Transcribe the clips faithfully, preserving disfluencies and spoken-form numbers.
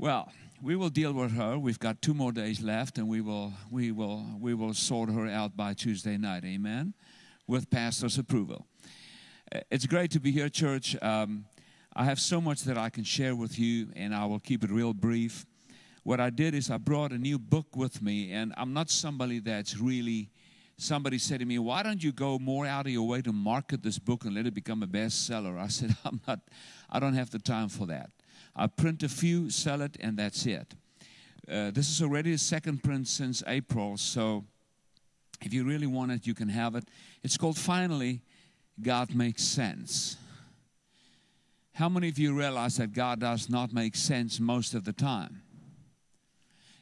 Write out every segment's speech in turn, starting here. Well, we will deal with her. We've got two more days left, and we will we will we will sort her out by Tuesday night. Amen, with pastor's approval. It's great to be here, church. Um, I have so much that I can share with you, and I will keep it real brief. What I did is I brought a new book with me, and I'm not somebody that's really. Somebody said to me, why don't you go more out of your way to market this book and let it become a bestseller? I said, I'm not, I don't have the time for that. I print a few, sell it, and that's it. Uh, this is already the second print since April, so if you really want it, you can have it. It's called, Finally, God Makes Sense. How many of you realize that God does not make sense most of the time?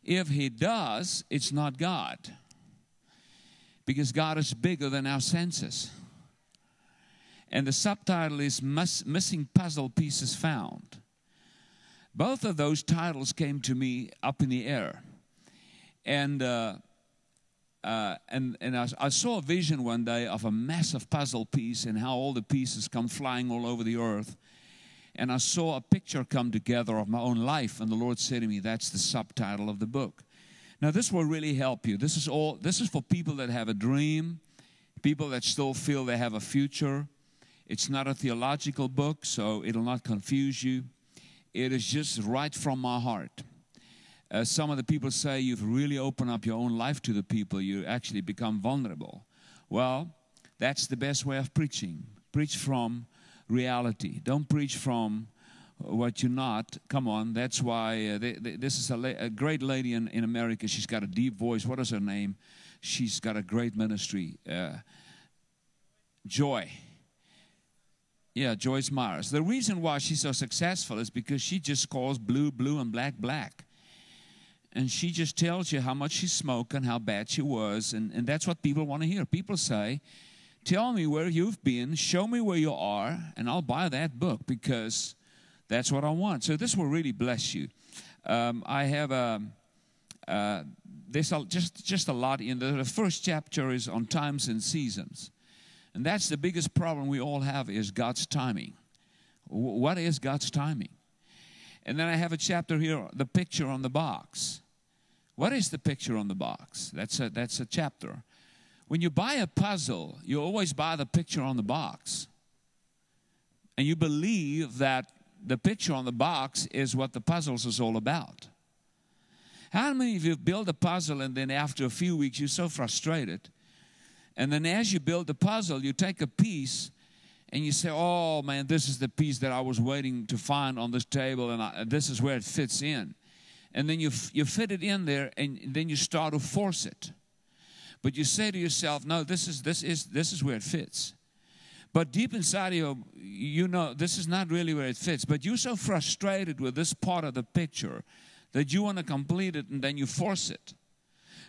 If He does, it's not God. Because God is bigger than our senses. And the subtitle is Miss, Missing Puzzle Pieces Found. Both of those titles came to me up in the air. And, uh, uh, and, and I, I saw a vision one day of a massive puzzle piece and how all the pieces come flying all over the earth. And I saw a picture come together of my own life. And the Lord said to me, that's the subtitle of the book. Now, this will really help you. This is all. This is for people that have a dream, people that still feel they have a future. It's not a theological book, so it'll not confuse you. It is just right from my heart. Uh, some of the people say you've really opened up your own life to the people. You actually become vulnerable. Well, that's the best way of preaching. Preach from reality. Don't preach from what you're not. Come on, that's why uh, they, they, this is a, la a great lady in, in America. She's got a deep voice. What is her name? She's got a great ministry. Uh, Joy. Yeah, Joyce Myers. The reason why she's so successful is because she just calls blue, blue, and black, black. And she just tells you how much she smoked and how bad she was. And, and that's what people want to hear. People say, tell me where you've been, show me where you are, and I'll buy that book because that's what I want. So this will really bless you. Um, I have a, uh, there's a, just, just a lot in there. The first chapter is on times and seasons. And that's the biggest problem we all have is God's timing. W what is God's timing? And then I have a chapter here, the picture on the box. What is the picture on the box? That's a, that's a chapter. When you buy a puzzle, you always buy the picture on the box. And you believe that the picture on the box is what the puzzles is all about. How many of you build a puzzle and then after a few weeks you're so frustrated? And then as you build the puzzle, you take a piece and you say, oh man, this is the piece that I was waiting to find on this table and I, this is where it fits in. And then you, you fit it in there and then you start to force it. But you say to yourself, no, this is, this is, this is where it fits. But deep inside you, you know, this is not really where it fits. But you're so frustrated with this part of the picture that you want to complete it and then you force it.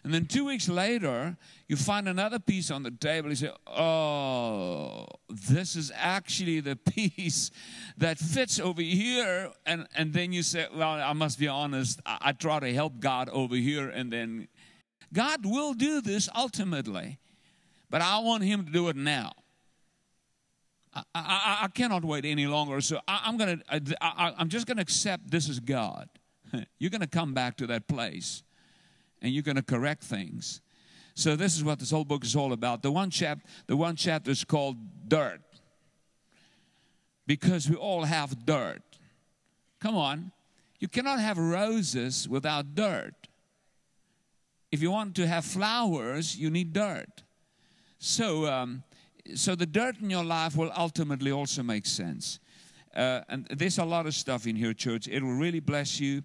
And then two weeks later, you find another piece on the table. You say, oh, this is actually the piece that fits over here. And, and then you say, well, I must be honest. I, I try to help God over here. And then God will do this ultimately. But I want Him to do it now. I, I, I cannot wait any longer, so I, I'm gonna. I, I, I'm just gonna accept this is God. You're gonna come back to that place, and you're gonna correct things. So this is what this whole book is all about. The one chap, the one chapter is called Dirt, because we all have dirt. Come on, you cannot have roses without dirt. If you want to have flowers, you need dirt. So. Um, So the dirt in your life will ultimately also make sense. Uh, and there's a lot of stuff in here, church. It will really bless you.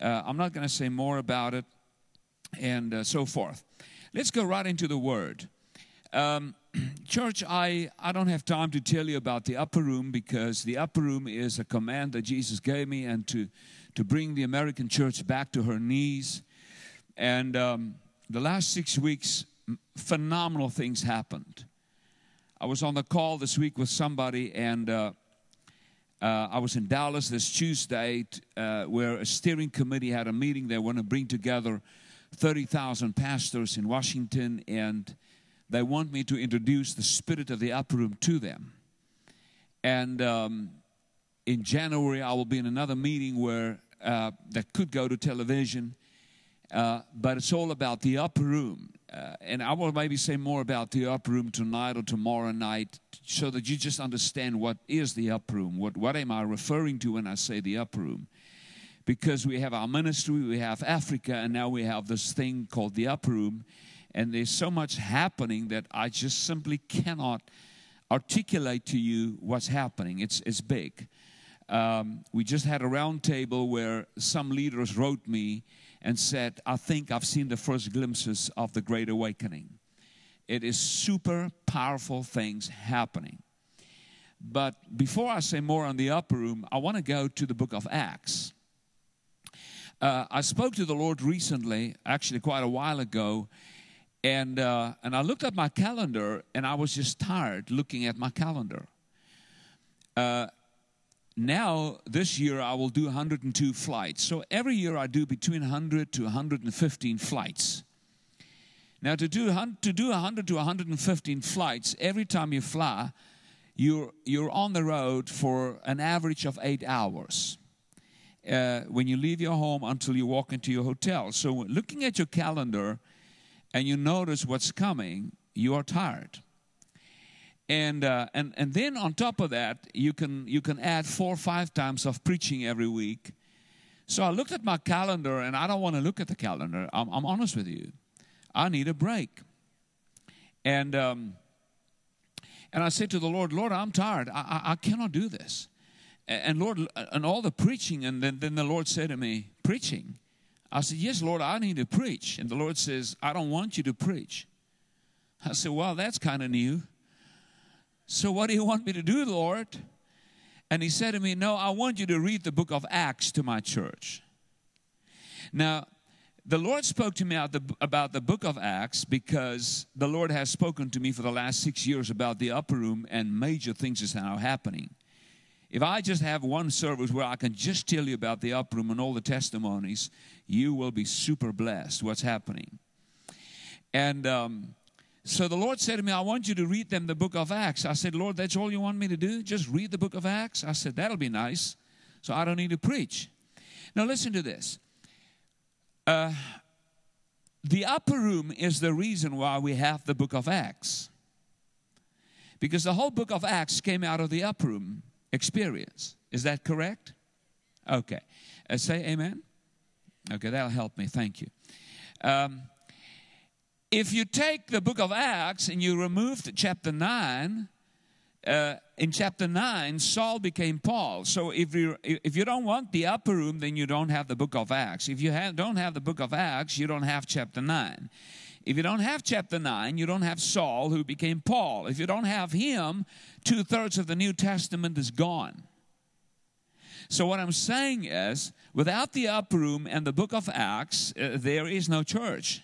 Uh, I'm not going to say more about it and uh, so forth. Let's go right into the Word. Um, church, I, I don't have time to tell you about the upper room because the upper room is a command that Jesus gave me and to, to bring the American church back to her knees. And um, the last six weeks, phenomenal things happened. I was on the call this week with somebody, and uh, uh, I was in Dallas this Tuesday uh, where a steering committee had a meeting. They want to bring together thirty thousand pastors in Washington, and they want me to introduce the spirit of the upper room to them. And um, in January, I will be in another meeting where uh, that could go to television. Uh, but it's all about the upper room. Uh, and I will maybe say more about the upper room tonight or tomorrow night so that you just understand what is the upper room. What, what am I referring to when I say the upper room? Because we have our ministry, we have Africa, and now we have this thing called the upper room. And there's so much happening that I just simply cannot articulate to you what's happening. It's, it's big. Um, we just had a round table where some leaders wrote me and said, I think I've seen the first glimpses of the Great Awakening. It is super powerful things happening. But before I say more on the upper room, I want to go to the book of Acts. Uh, I spoke to the Lord recently, actually quite a while ago, and, uh, and I looked at my calendar, and I was just tired looking at my calendar. Uh, Now, this year, I will do one hundred and two flights. So every year, I do between one hundred to one hundred fifteen flights. Now, to do one hundred to one hundred fifteen flights, every time you fly, you're, you're on the road for an average of eight hours. Uh, when you leave your home until you walk into your hotel. So looking at your calendar and you notice what's coming, you are tired. And, uh, and and then on top of that, you can you can add four or five times of preaching every week. So I looked at my calendar, and I don't want to look at the calendar. I'm, I'm honest with you. I need a break. And um, and I said to the Lord, Lord, I'm tired. I, I, I cannot do this. And Lord, and all the preaching, and then, then the Lord said to me, preaching? I said, yes, Lord, I need to preach. And the Lord says, I don't want you to preach. I said, well, that's kind of new. So what do you want me to do, Lord? And he said to me, no, I want you to read the book of Acts to my church. Now, the Lord spoke to me about the book of Acts because the Lord has spoken to me for the last six years about the upper room and major things is now happening. If I just have one service where I can just tell you about the upper room and all the testimonies, you will be super blessed what's happening. And um so the Lord said to me, I want you to read them the book of Acts. I said, Lord, that's all you want me to do? Just read the book of Acts? I said, that'll be nice. So I don't need to preach. Now listen to this. Uh, the upper room is the reason why we have the book of Acts. Because the whole book of Acts came out of the upper room experience. Is that correct? Okay. Uh, say amen. Okay, that'll help me. Thank you. Um If you take the book of Acts and you remove the chapter nine, uh, in chapter nine, Saul became Paul. So if you if you don't want the upper room, then you don't have the book of Acts. If you have, don't have the book of Acts, you don't have chapter nine. If you don't have chapter nine, you don't have Saul who became Paul. If you don't have him, two-thirds of the New Testament is gone. So what I'm saying is, without the upper room and the book of Acts, uh, there is no church.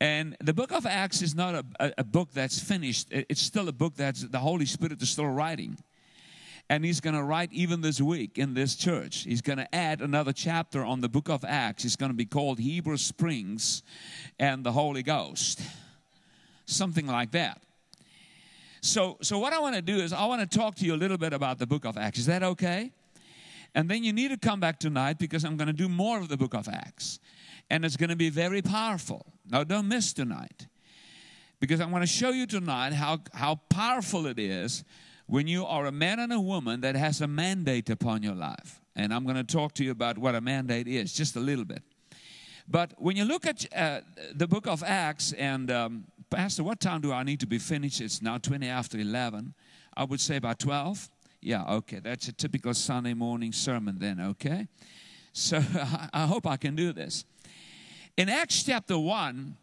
And the book of Acts is not a, a, a book that's finished. It's still a book that the Holy Spirit is still writing. And he's going to write even this week in this church. He's going to add another chapter on the book of Acts. It's going to be called Heber Springs and the Holy Ghost. Something like that. So, so what I want to do is I want to talk to you a little bit about the book of Acts. Is that okay? And then you need to come back tonight because I'm going to do more of the book of Acts. And it's going to be very powerful. Now, don't miss tonight. Because I'm going to show you tonight how, how powerful it is when you are a man and a woman that has a mandate upon your life. And I'm going to talk to you about what a mandate is, just a little bit. But when you look at uh, the book of Acts, and um, Pastor, what time do I need to be finished? It's now twenty after eleven. I would say by twelve. Yeah, okay. That's a typical Sunday morning sermon then, okay? So I hope I can do this. In Acts chapter one,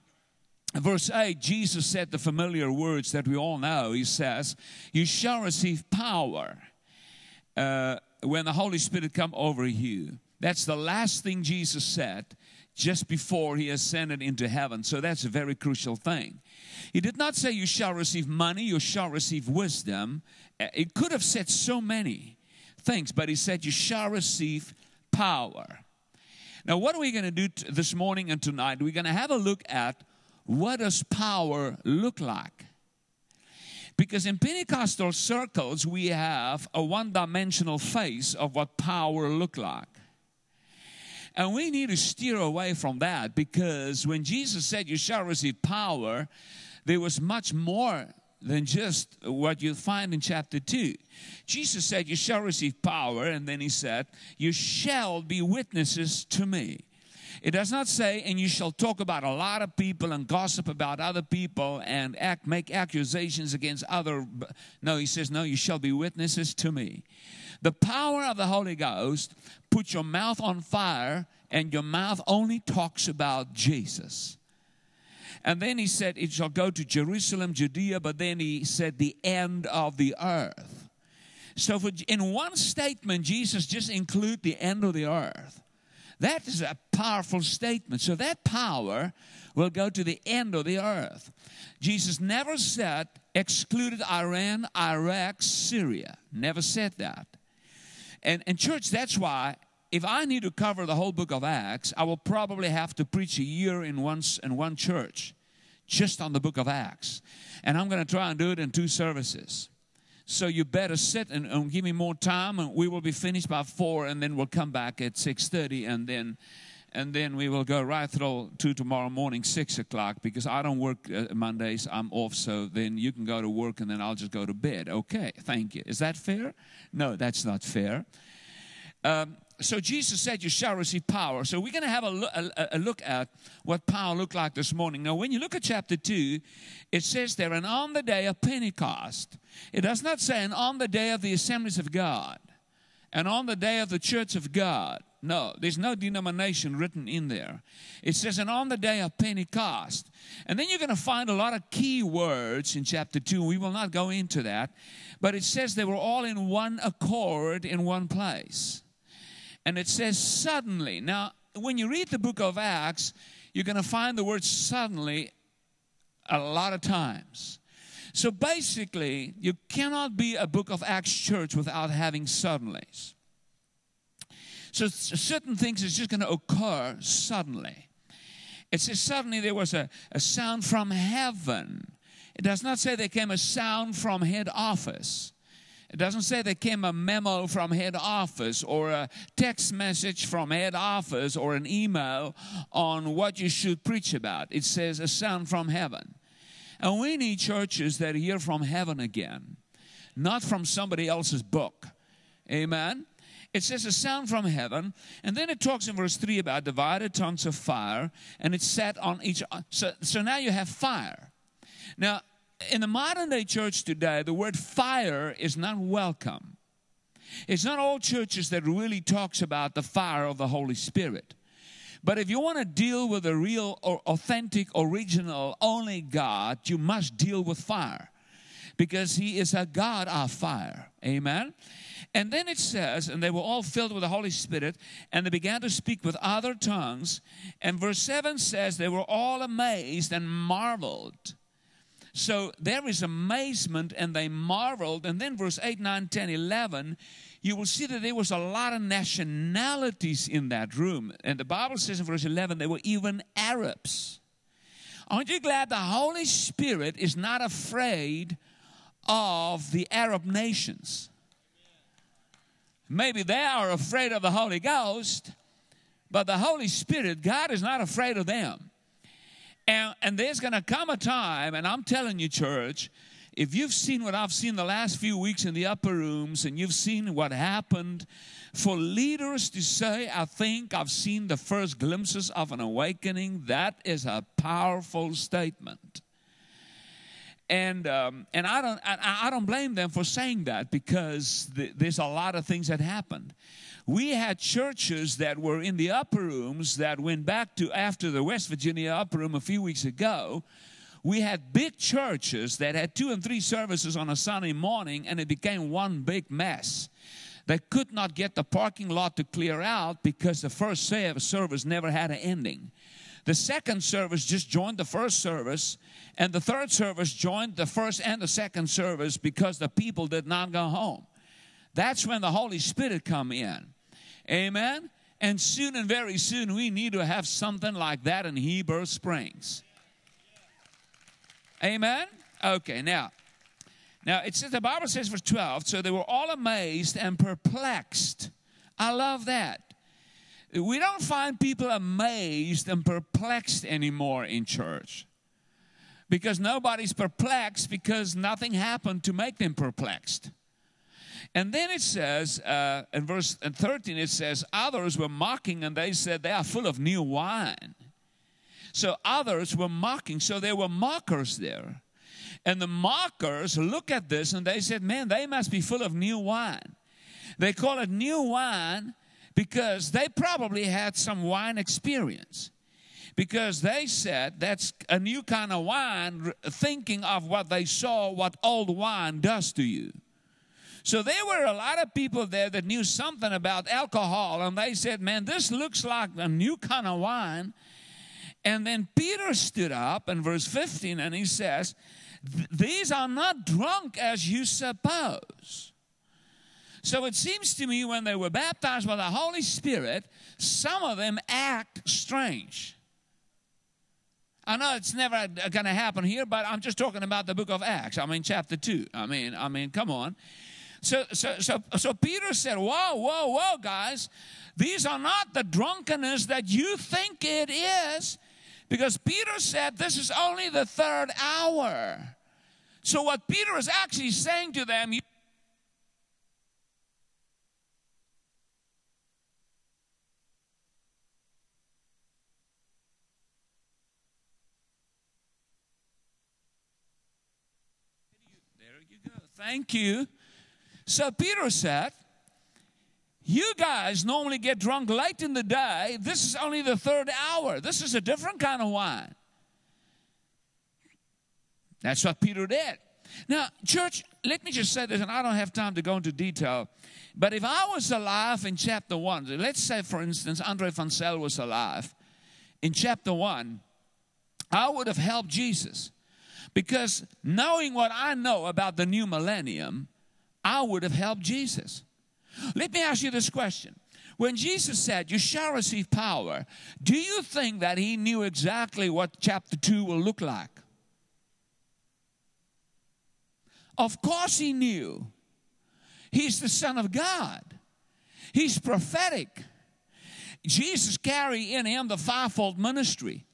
verse eight, Jesus said the familiar words that we all know. He says, you shall receive power uh, when the Holy Spirit come over you. That's the last thing Jesus said just before he ascended into heaven. So that's a very crucial thing. He did not say you shall receive money, you shall receive wisdom. It could have said so many things, but he said you shall receive power. Now, what are we going to do t- this morning and tonight? We're going to have a look at what does power look like? Because in Pentecostal circles, we have a one-dimensional face of what power look like. And we need to steer away from that, because when Jesus said you shall receive power, there was much more than just what you find in chapter two. Jesus said you shall receive power, and then he said you shall be witnesses to me. It does not say, and you shall talk about a lot of people and gossip about other people and act, make accusations against other. No, he says, no, you shall be witnesses to me. The power of the Holy Ghost puts your mouth on fire, and your mouth only talks about Jesus. And then he said, it shall go to Jerusalem, Judea, but then he said the end of the earth. So for, in one statement, Jesus just includes the end of the earth. That is a powerful statement. So that power will go to the end of the earth. Jesus never said, excluded Iran, Iraq, Syria. Never said that. And, and church, that's why if I need to cover the whole book of Acts, I will probably have to preach a year in one, in one church just on the book of Acts. And I'm going to try and do it in two services. So you better sit and, and give me more time, and we will be finished by four, and then we'll come back at six thirty, and then and then we will go right through to tomorrow morning, six o'clock, because I don't work uh, Mondays. I'm off, so then you can go to work, and then I'll just go to bed. Okay, thank you. Is that fair? No, that's not fair. Um, so Jesus said you shall receive power. So we're going to have a, lo a, a look at what power looked like this morning. Now, when you look at chapter two, it says there, and on the day of Pentecost. It does not say, and on the day of the Assemblies of God, and on the day of the Church of God. No, there's no denomination written in there. It says, and on the day of Pentecost. And then you're going to find a lot of key words in chapter two. We will not go into that. But it says they were all in one accord in one place. And it says suddenly. Now, when you read the book of Acts, you're going to find the word suddenly a lot of times. So basically, you cannot be a book of Acts church without having suddenlies. So certain things is just going to occur suddenly. It says suddenly there was a, a sound from heaven. It does not say there came a sound from head office. It doesn't say there came a memo from head office or a text message from head office or an email on what you should preach about. It says a sound from heaven. And we need churches that hear from heaven again, not from somebody else's book. Amen? It says a sound from heaven, and then it talks in verse three about divided tongues of fire, and it sat on each. So, so now you have fire. Now, in the modern-day church today, the word fire is not welcome. It's not all churches that really talks about the fire of the Holy Spirit. But if you want to deal with a real, or authentic, original, only God, you must deal with fire, because he is a God of fire. Amen? And then it says, and they were all filled with the Holy Spirit, and they began to speak with other tongues. And verse seven says they were all amazed and marveled. So there is amazement, and they marveled. And then verse eight, nine, ten, eleven, you will see that there was a lot of nationalities in that room. And the Bible says in verse eleven, there were even Arabs. Aren't you glad the Holy Spirit is not afraid of the Arab nations? Maybe they are afraid of the Holy Ghost, but the Holy Spirit, God is not afraid of them. And, and there's going to come a time, and I'm telling you, church, if you've seen what I've seen the last few weeks in the upper rooms, and you've seen what happened, for leaders to say, I think I've seen the first glimpses of an awakening, that is a powerful statement. And um, and I don't I, I don't blame them for saying that, because th there's a lot of things that happened. We had churches that were in the upper rooms that went back to after the West Virginia upper room a few weeks ago. We had big churches that had two and three services on a Sunday morning, and it became one big mess. They could not get the parking lot to clear out because the first service never had an ending. The second service just joined the first service, and the third service joined the first and the second service because the people did not go home. That's when the Holy Spirit come in. Amen? And soon and very soon we need to have something like that in Heber Springs. Amen? Okay, now. Now, it says, the Bible says verse twelve, so they were all amazed and perplexed. I love that. We don't find people amazed and perplexed anymore in church, because nobody's perplexed because nothing happened to make them perplexed. And then it says, uh, in verse thirteen, it says, others were mocking, and they said, they are full of new wine. So others were mocking. So there were mockers there. And the mockers look at this, and they said, man, they must be full of new wine. They call it new wine because they probably had some wine experience. Because they said that's a new kind of wine, thinking of what they saw, what old wine does to you. So there were a lot of people there that knew something about alcohol, and they said, man, this looks like a new kind of wine. And then Peter stood up in verse fifteen, and he says, these are not drunk as you suppose. So it seems to me when they were baptized by the Holy Spirit, some of them act strange. I know it's never going to happen here, but I'm just talking about the book of Acts. I mean, chapter two. I mean, I mean, come on. So, so, so, so Peter said, whoa, whoa, whoa, guys. These are not the drunkenness that you think it is. Because Peter said, this is only the third hour. So what Peter is actually saying to them, you there you go. Thank you. So Peter said, you guys normally get drunk late in the day. This is only the third hour. This is a different kind of wine. That's what Peter did. Now, church, let me just say this, and I don't have time to go into detail. But if I was alive in chapter one, let's say, for instance, Andre Van Sel was alive. In chapter one, I would have helped Jesus. Because knowing what I know about the new millennium, I would have helped Jesus. Let me ask you this question. When Jesus said, you shall receive power, do you think that he knew exactly what chapter two will look like? Of course he knew. He's the Son of God. He's prophetic. Jesus carried in him the fivefold ministry.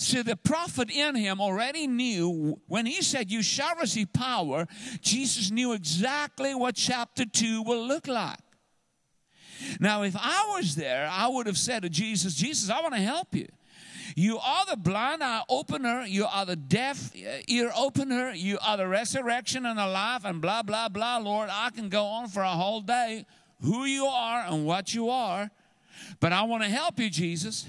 So the prophet in him already knew, when he said, you shall receive power, Jesus knew exactly what chapter two will look like. Now, if I was there, I would have said to Jesus, Jesus, I want to help you. You are the blind eye opener. You are the deaf ear opener. You are the resurrection and the life, and blah, blah, blah. Lord, I can go on for a whole day who you are and what you are, but I want to help you, Jesus.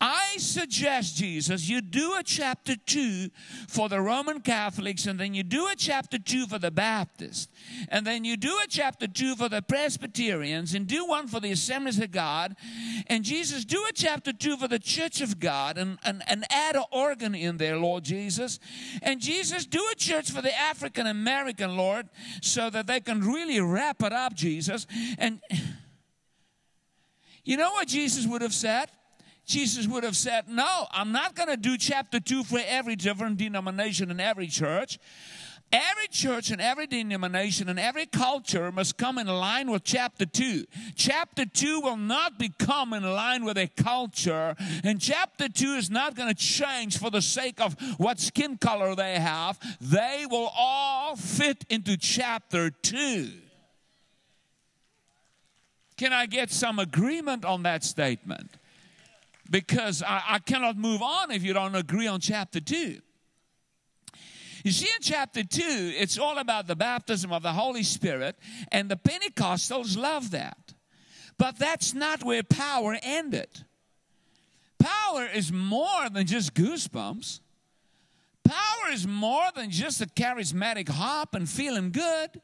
I suggest, Jesus, you do a chapter two for the Roman Catholics, and then you do a chapter two for the Baptists, and then you do a chapter two for the Presbyterians, and do one for the Assemblies of God, and Jesus, do a chapter two for the Church of God, and, and, and add an organ in there, Lord Jesus, and Jesus, do a church for the African American, Lord, so that they can really wrap it up, Jesus. And you know what Jesus would have said? Jesus would have said, no, I'm not going to do chapter two for every different denomination in every church. Every church and every denomination and every culture must come in line with chapter two. Chapter two will not become in line with a culture. And chapter two is not going to change for the sake of what skin color they have. They will all fit into chapter two. Can I get some agreement on that statement? Because I, I cannot move on if you don't agree on chapter two. You see, in chapter two, it's all about the baptism of the Holy Spirit, and the Pentecostals love that. But that's not where power ended. Power is more than just goosebumps. Power is more than just a charismatic hop and feeling good.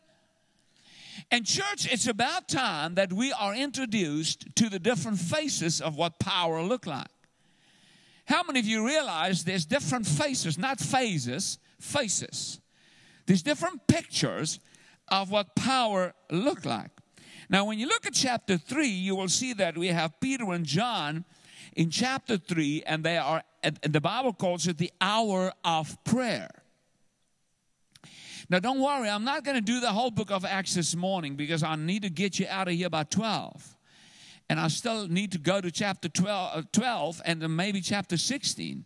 And church, it's about time that we are introduced to the different faces of what power look like. How many of you realize there's different faces, not phases, faces. There's different pictures of what power look like. Now, when you look at chapter three, you will see that we have Peter and John in chapter three, and they are, and the Bible calls it the hour of prayer. Now, don't worry, I'm not going to do the whole book of Acts this morning because I need to get you out of here by twelve. and I still need to go to chapter twelve, twelve and then maybe chapter sixteen.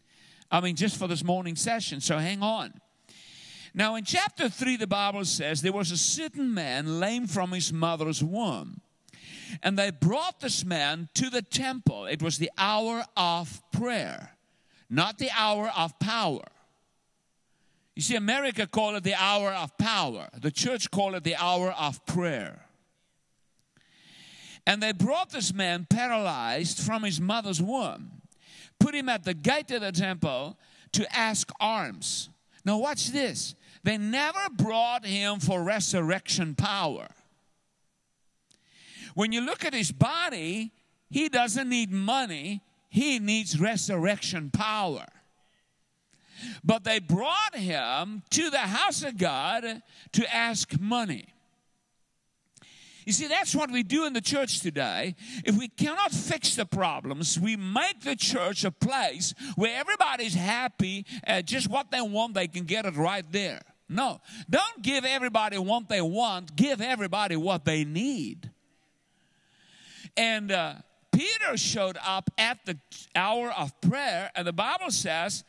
I mean, just for this morning session, so hang on. Now, in chapter three, the Bible says, there was a certain man lame from his mother's womb. And they brought this man to the temple. It was the hour of prayer, not the hour of power. You see, America called it the hour of power. The church called it the hour of prayer. And they brought this man paralyzed from his mother's womb, put him at the gate of the temple to ask alms. Now watch this. They never brought him for resurrection power. When you look at his body, he doesn't need money. He needs resurrection power. But they brought him to the house of God to ask money. You see, that's what we do in the church today. If we cannot fix the problems, we make the church a place where everybody's happy at just what they want, they can get it right there. No, don't give everybody what they want. Give everybody what they need. And uh, Peter showed up at the hour of prayer, and the Bible says,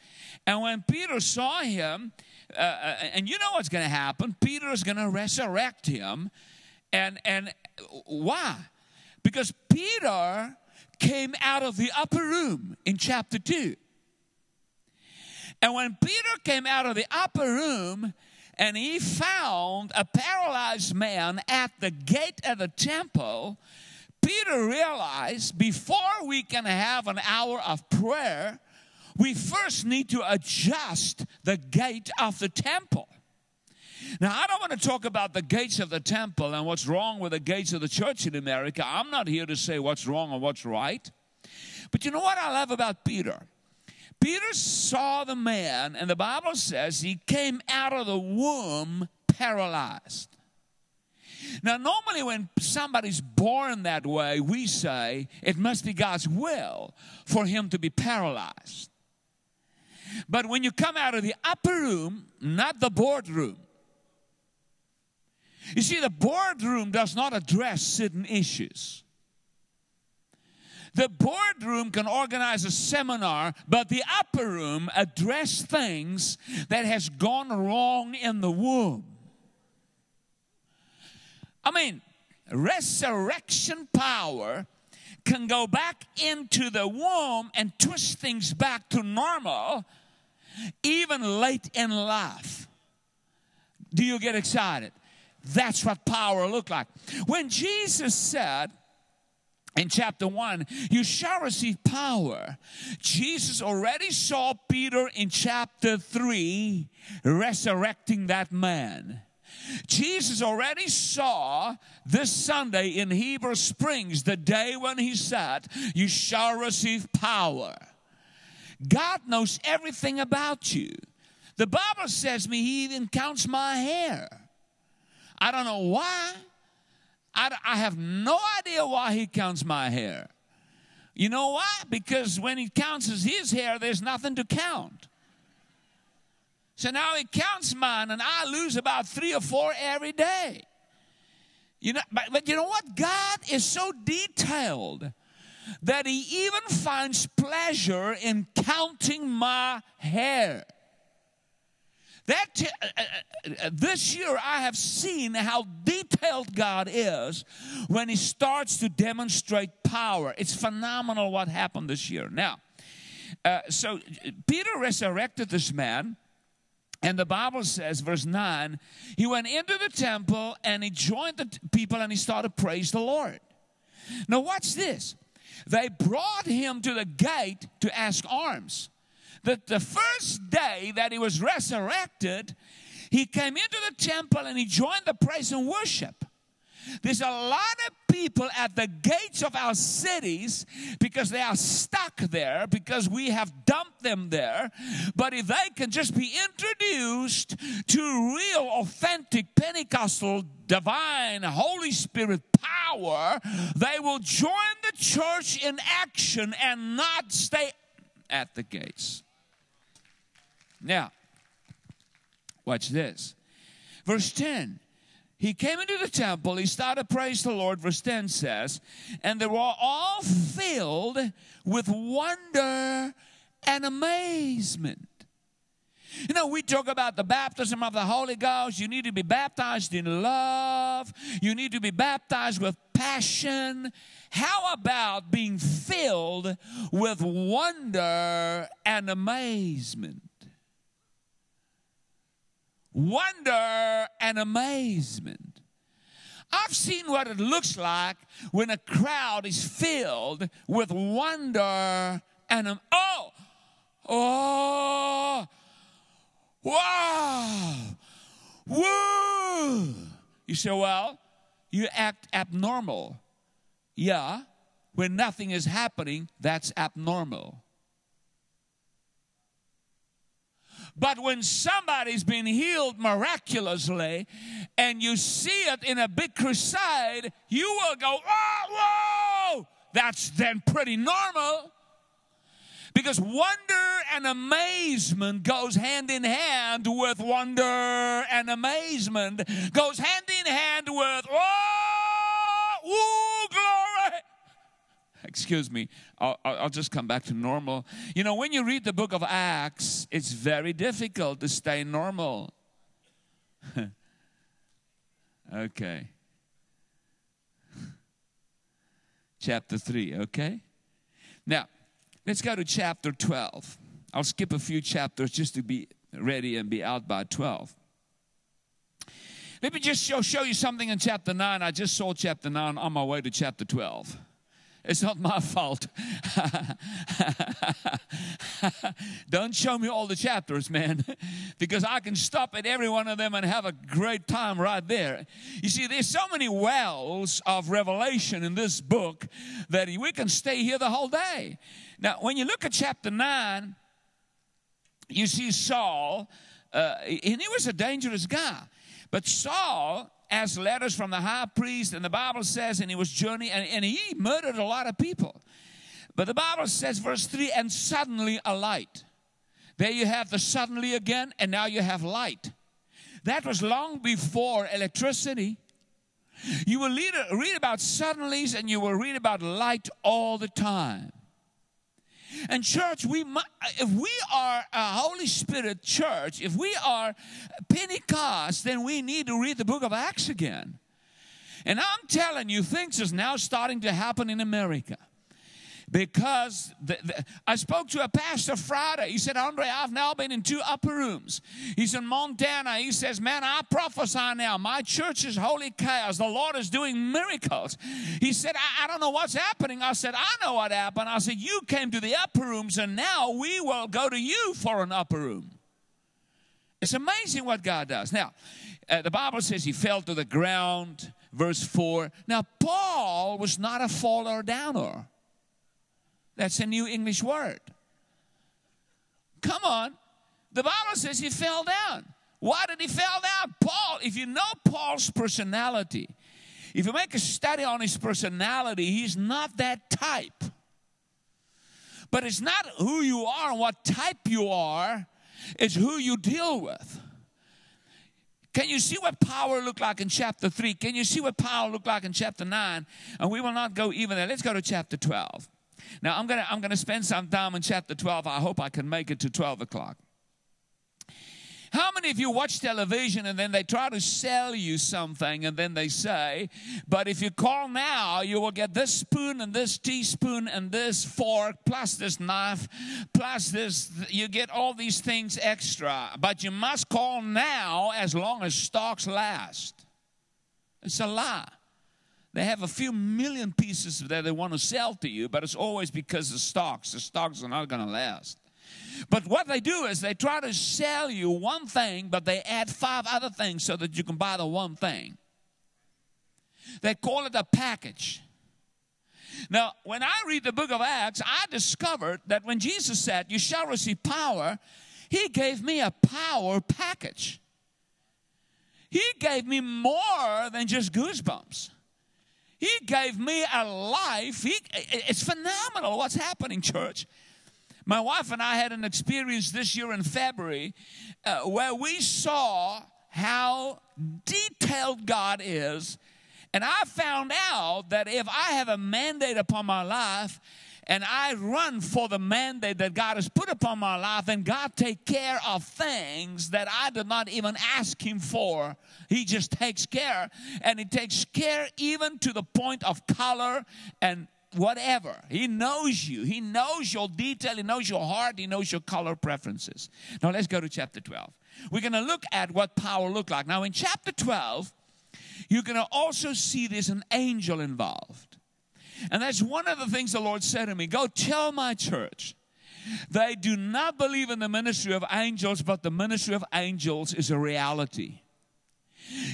and when Peter saw him, uh, and you know what's going to happen, Peter is going to resurrect him. And and why? Because Peter came out of the upper room in chapter two. And when Peter came out of the upper room and he found a paralyzed man at the gate of the temple, Peter realized before we can have an hour of prayer, we first need to adjust the gate of the temple. Now, I don't want to talk about the gates of the temple and what's wrong with the gates of the church in America. I'm not here to say what's wrong or what's right. But you know what I love about Peter? Peter saw the man, and the Bible says he came out of the womb paralyzed. Now, normally when somebody's born that way, we say it must be God's will for him to be paralyzed. But when you come out of the upper room, not the boardroom, you see, the boardroom does not address certain issues. The boardroom can organize a seminar, but the upper room addresses things that has gone wrong in the womb. I mean, resurrection power can go back into the womb and twist things back to normal, even late in life. Do you get excited? That's what power looked like. When Jesus said in chapter one, you shall receive power, Jesus already saw Peter in chapter three resurrecting that man. Jesus already saw this Sunday in Heber Springs, the day when he said, you shall receive power. God knows everything about you. The Bible says me, he even counts my hair. I don't know why. I, I have no idea why he counts my hair. You know why? Because when he counts his hair, there's nothing to count. So now he counts mine, and I lose about three or four every day. You know, but, but you know what? God is so detailed that he even finds pleasure in counting my hair. That t- uh, uh, this year I have seen how detailed God is when he starts to demonstrate power. It's phenomenal what happened this year. Now, uh, so Peter resurrected this man, and the Bible says, verse nine, he went into the temple and he joined the t- people and he started to praise the Lord. Now watch this. They brought him to the gate to ask alms. That the first day that he was resurrected, he came into the temple and he joined the praise and worship. There's a lot of people at the gates of our cities because they are stuck there, because we have dumped them there. But if they can just be introduced to real, authentic, Pentecostal, divine, Holy Spirit power, they will join the church in action and not stay at the gates. Now, watch this. Verse ten. He came into the temple. He started, praise the Lord, verse ten says, and they were all filled with wonder and amazement. You know, we talk about the baptism of the Holy Ghost. You need to be baptized in love. You need to be baptized with passion. How about being filled with wonder and amazement? Wonder and amazement. I've seen what it looks like when a crowd is filled with wonder and, oh, oh, wow, woo. You say, well, you act abnormal. Yeah, when nothing is happening, that's abnormal. But when somebody's been healed miraculously and you see it in a big crusade, you will go, oh, whoa, that's then pretty normal. Because wonder and amazement goes hand in hand with wonder and amazement, goes hand in hand with, oh, ooh, glory. Excuse me, I'll, I'll just come back to normal. You know, when you read the book of Acts, it's very difficult to stay normal. Okay. Chapter three, okay? Now, let's go to chapter twelve. I'll skip a few chapters just to be ready and be out by twelve. Let me just show, show you something in chapter nine. I just saw chapter nine on my way to chapter twelve. It's not my fault. Don't show me all the chapters, man, because I can stop at every one of them and have a great time right there. You see, there's so many wells of revelation in this book that we can stay here the whole day. Now, when you look at chapter nine, you see Saul, uh, and he was a dangerous guy, but Saul asked letters from the high priest, and the Bible says, and he was journeying, and, and he murdered a lot of people. But the Bible says, verse three, and suddenly a light. There you have the suddenly again, and now you have light. That was long before electricity. You will read, read about suddenlies, and you will read about light all the time. And church, we if we are a Holy Spirit church, if we are Pentecost, then we need to read the book of Acts again. And I'm telling you, things is now starting to happen in America. Because the, the, I spoke to a pastor Friday. He said, Andre, I've now been in two upper rooms. He's in Montana. He says, man, I prophesy now. My church is holy chaos. The Lord is doing miracles. He said, I, I don't know what's happening. I said, I know what happened. I said, you came to the upper rooms, and now we will go to you for an upper room. It's amazing what God does. Now, uh, the Bible says he fell to the ground, verse four. Now, Paul was not a faller or downer. That's a new English word. Come on. The Bible says he fell down. Why did he fall down? Paul, if you know Paul's personality, if you make a study on his personality, he's not that type. But it's not who you are and what type you are. It's who you deal with. Can you see what power looked like in chapter three? Can you see what power looked like in chapter nine? And we will not go even there. Let's go to chapter twelve. Now, I'm going to I'm going to spend some time in chapter twelve. I hope I can make it to twelve o'clock. How many of you watch television and then they try to sell you something and then they say, but if you call now, you will get this spoon and this teaspoon and this fork plus this knife plus this. You get all these things extra, but you must call now as long as stocks last. It's a lie. They have a few million pieces that they want to sell to you, but it's always because the stocks. The stocks are not going to last. But what they do is they try to sell you one thing, but they add five other things so that you can buy the one thing. They call it a package. Now, when I read the book of Acts, I discovered that when Jesus said, you shall receive power, he gave me a power package. He gave me more than just goosebumps. He gave me a life. He, it's phenomenal what's happening, church. My wife and I had an experience this year in February uh, where we saw how detailed God is. And I found out that if I have a mandate upon my life and I run for the mandate that God has put upon my life, then God takes care of things that I did not even ask him for. He just takes care, and he takes care even to the point of color and whatever. He knows you. He knows your detail. He knows your heart. He knows your color preferences. Now let's go to chapter twelve. We're going to look at what power looked like. Now in chapter twelve, you're going to also see there's an angel involved. And that's one of the things the Lord said to me. Go tell my church they do not believe in the ministry of angels, but the ministry of angels is a reality.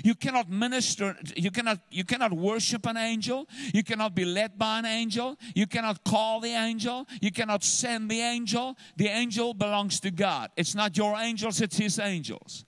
You cannot minister, you cannot, you cannot worship an angel. You cannot be led by an angel. You cannot call the angel. You cannot send the angel. The angel belongs to God. It's not your angels, it's his angels.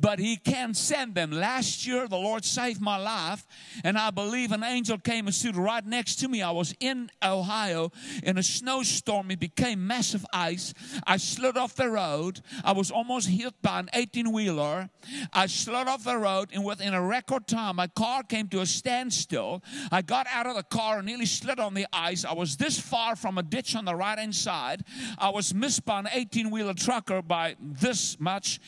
But he can send them. Last year, the Lord saved my life, and I believe an angel came and stood right next to me. I was in Ohio in a snowstorm. It became massive ice. I slid off the road. I was almost hit by an eighteen-wheeler. I slid off the road, and within a record time, my car came to a standstill. I got out of the car and nearly slid on the ice. I was this far from a ditch on the right-hand side. I was missed by an eighteen-wheeler trucker by this much,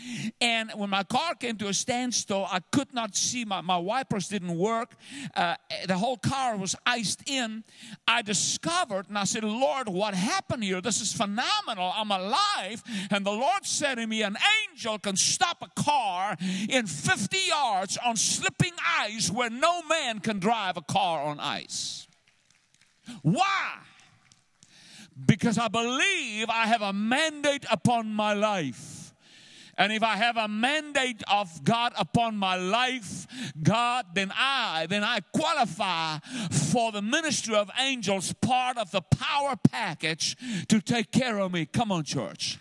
and when my My car came to a standstill. I could not see. My, my wipers didn't work. Uh, the whole car was iced in. I discovered, and I said, Lord, what happened here? This is phenomenal. I'm alive. And the Lord said to me, an angel can stop a car in fifty yards on slipping ice where no man can drive a car on ice. Why? Because I believe I have a mandate upon my life. And if I have a mandate of God upon my life, God, then I, then I qualify for the ministry of angels, part of the power package to take care of me. Come on, church.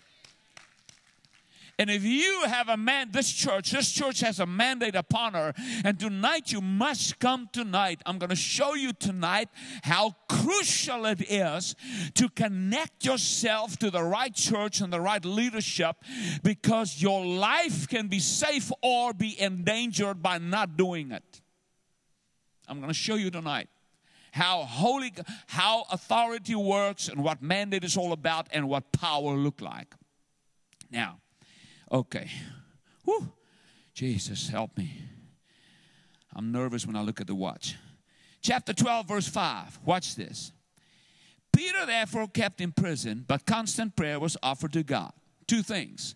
And if you have a man, this church, this church has a mandate upon her. And tonight, you must come tonight. I'm going to show you tonight how crucial it is to connect yourself to the right church and the right leadership, because your life can be safe or be endangered by not doing it. I'm going to show you tonight how holy, how authority works and what mandate is all about and what power look like. Now, okay. Whew. Jesus, help me. I'm nervous when I look at the watch. Chapter twelve, verse five. Watch this. Peter, therefore, kept in prison, but constant prayer was offered to God. Two things.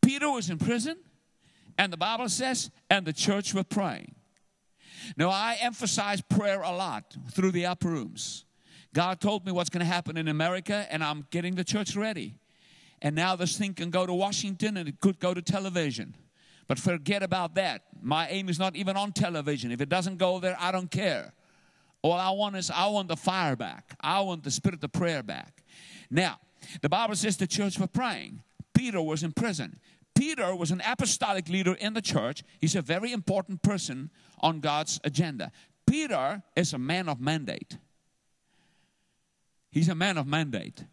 Peter was in prison, and the Bible says, and the church were praying. Now, I emphasize prayer a lot through the upper rooms. God told me what's going to happen in America, and I'm getting the church ready. And now this thing can go to Washington, and it could go to television. But forget about that. My aim is not even on television. If it doesn't go there, I don't care. All I want is I want the fire back. I want the spirit of prayer back. Now, the Bible says the church were praying. Peter was in prison. Peter was an apostolic leader in the church. He's a very important person on God's agenda. Peter is a man of mandate. He's a man of mandate.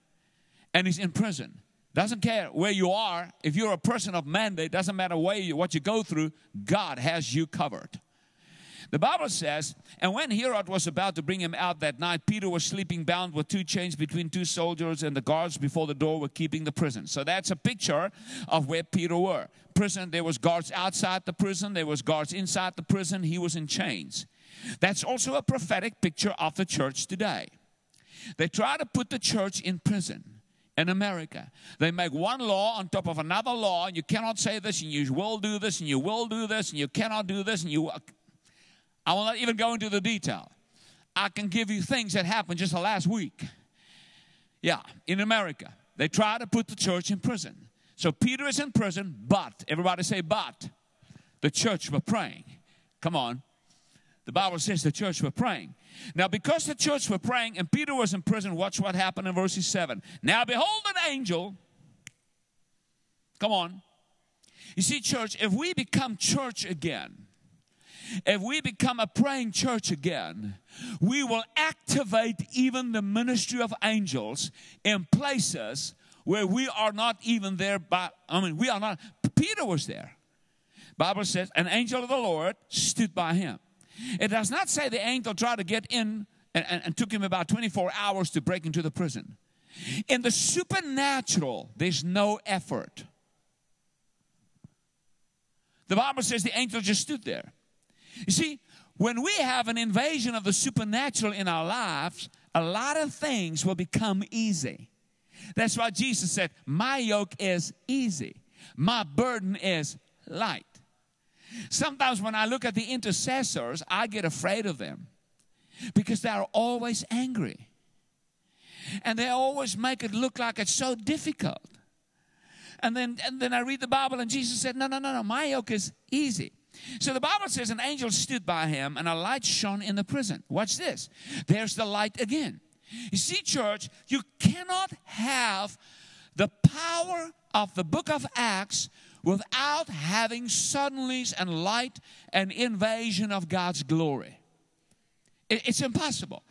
And he's in prison. Doesn't care where you are. If you're a person of mandate, doesn't matter where you, what you go through, God has you covered. The Bible says, and when Herod was about to bring him out that night, Peter was sleeping bound with two chains between two soldiers, and the guards before the door were keeping the prison. So that's a picture of where Peter were. Prison, there was guards outside the prison. There was guards inside the prison. He was in chains. That's also a prophetic picture of the church today. They try to put the church in prison. In America, they make one law on top of another law, and you cannot say this, and you will do this, and you will do this, and you cannot do this, and you... I will not even go into the detail. I can give you things that happened just the last week. Yeah, in America, they try to put the church in prison. So Peter is in prison, but, everybody say, but, the church were praying. Come on. The Bible says the church were praying. Now, because the church were praying and Peter was in prison, watch what happened in verse seven. Now, behold an angel. Come on. You see, church, if we become church again, if we become a praying church again, we will activate even the ministry of angels in places where we are not even there. By, I mean, we are not. Peter was there. Bible says an angel of the Lord stood by him. It does not say the angel tried to get in and, and, and took him about twenty-four hours to break into the prison. In the supernatural, there's no effort. The Bible says the angel just stood there. You see, when we have an invasion of the supernatural in our lives, a lot of things will become easy. That's why Jesus said, my yoke is easy. My burden is light. Sometimes when I look at the intercessors, I get afraid of them because they are always angry. And they always make it look like it's so difficult. And then, and then I read the Bible and Jesus said, no, no, no, no, my yoke is easy. So the Bible says an angel stood by him and a light shone in the prison. Watch this. There's the light again. You see, church, you cannot have the power of the book of Acts without having suddenlies and light and invasion of God's glory. It, it's impossible.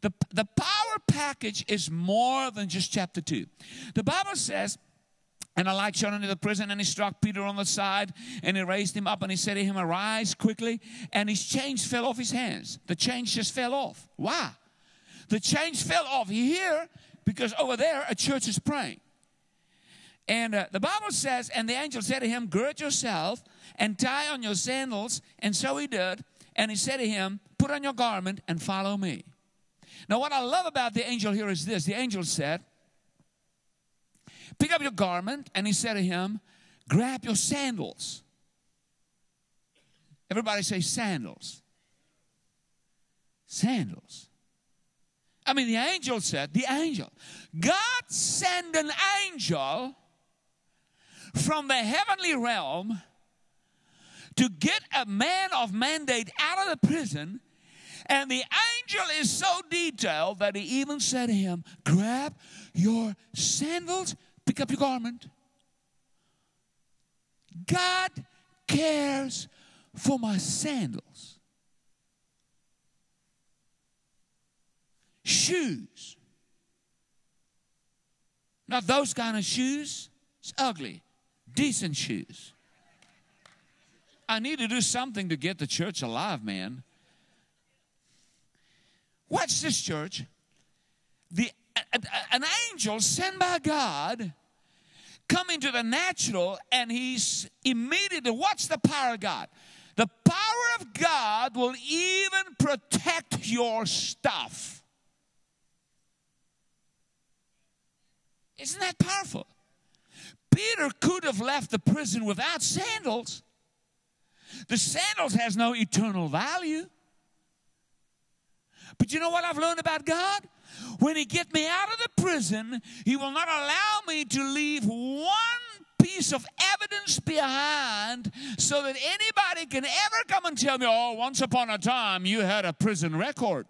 The, the power package is more than just chapter two. The Bible says, and a light shone into the prison, and he struck Peter on the side, and he raised him up, and he said to him, arise quickly. And his chains fell off his hands. The chains just fell off. Why? The chains fell off here because over there a church is praying. And uh, the Bible says, and the angel said to him, gird yourself and tie on your sandals. And so he did. And he said to him, put on your garment and follow me. Now what I love about the angel here is this. The angel said, pick up your garment, and he said to him, grab your sandals. Everybody say sandals. Sandals. I mean, the angel said, the angel. God sent an angel from the heavenly realm to get a man of mandate out of the prison. And the angel is so detailed that he even said to him, grab your sandals. Pick up your garment. God cares for my sandals. Shoes. Not those kind of shoes. It's ugly. Decent shoes. I need to do something to get the church alive, man. Watch this, church. The An angel sent by God come into the natural, and he's immediately, watch the power of God. The power of God will even protect your stuff. Isn't that powerful? Peter could have left the prison without sandals. The sandals has no eternal value. But you know what I've learned about God? When he get me out of the prison, he will not allow me to leave one piece of evidence behind so that anybody can ever come and tell me, oh, once upon a time you had a prison record.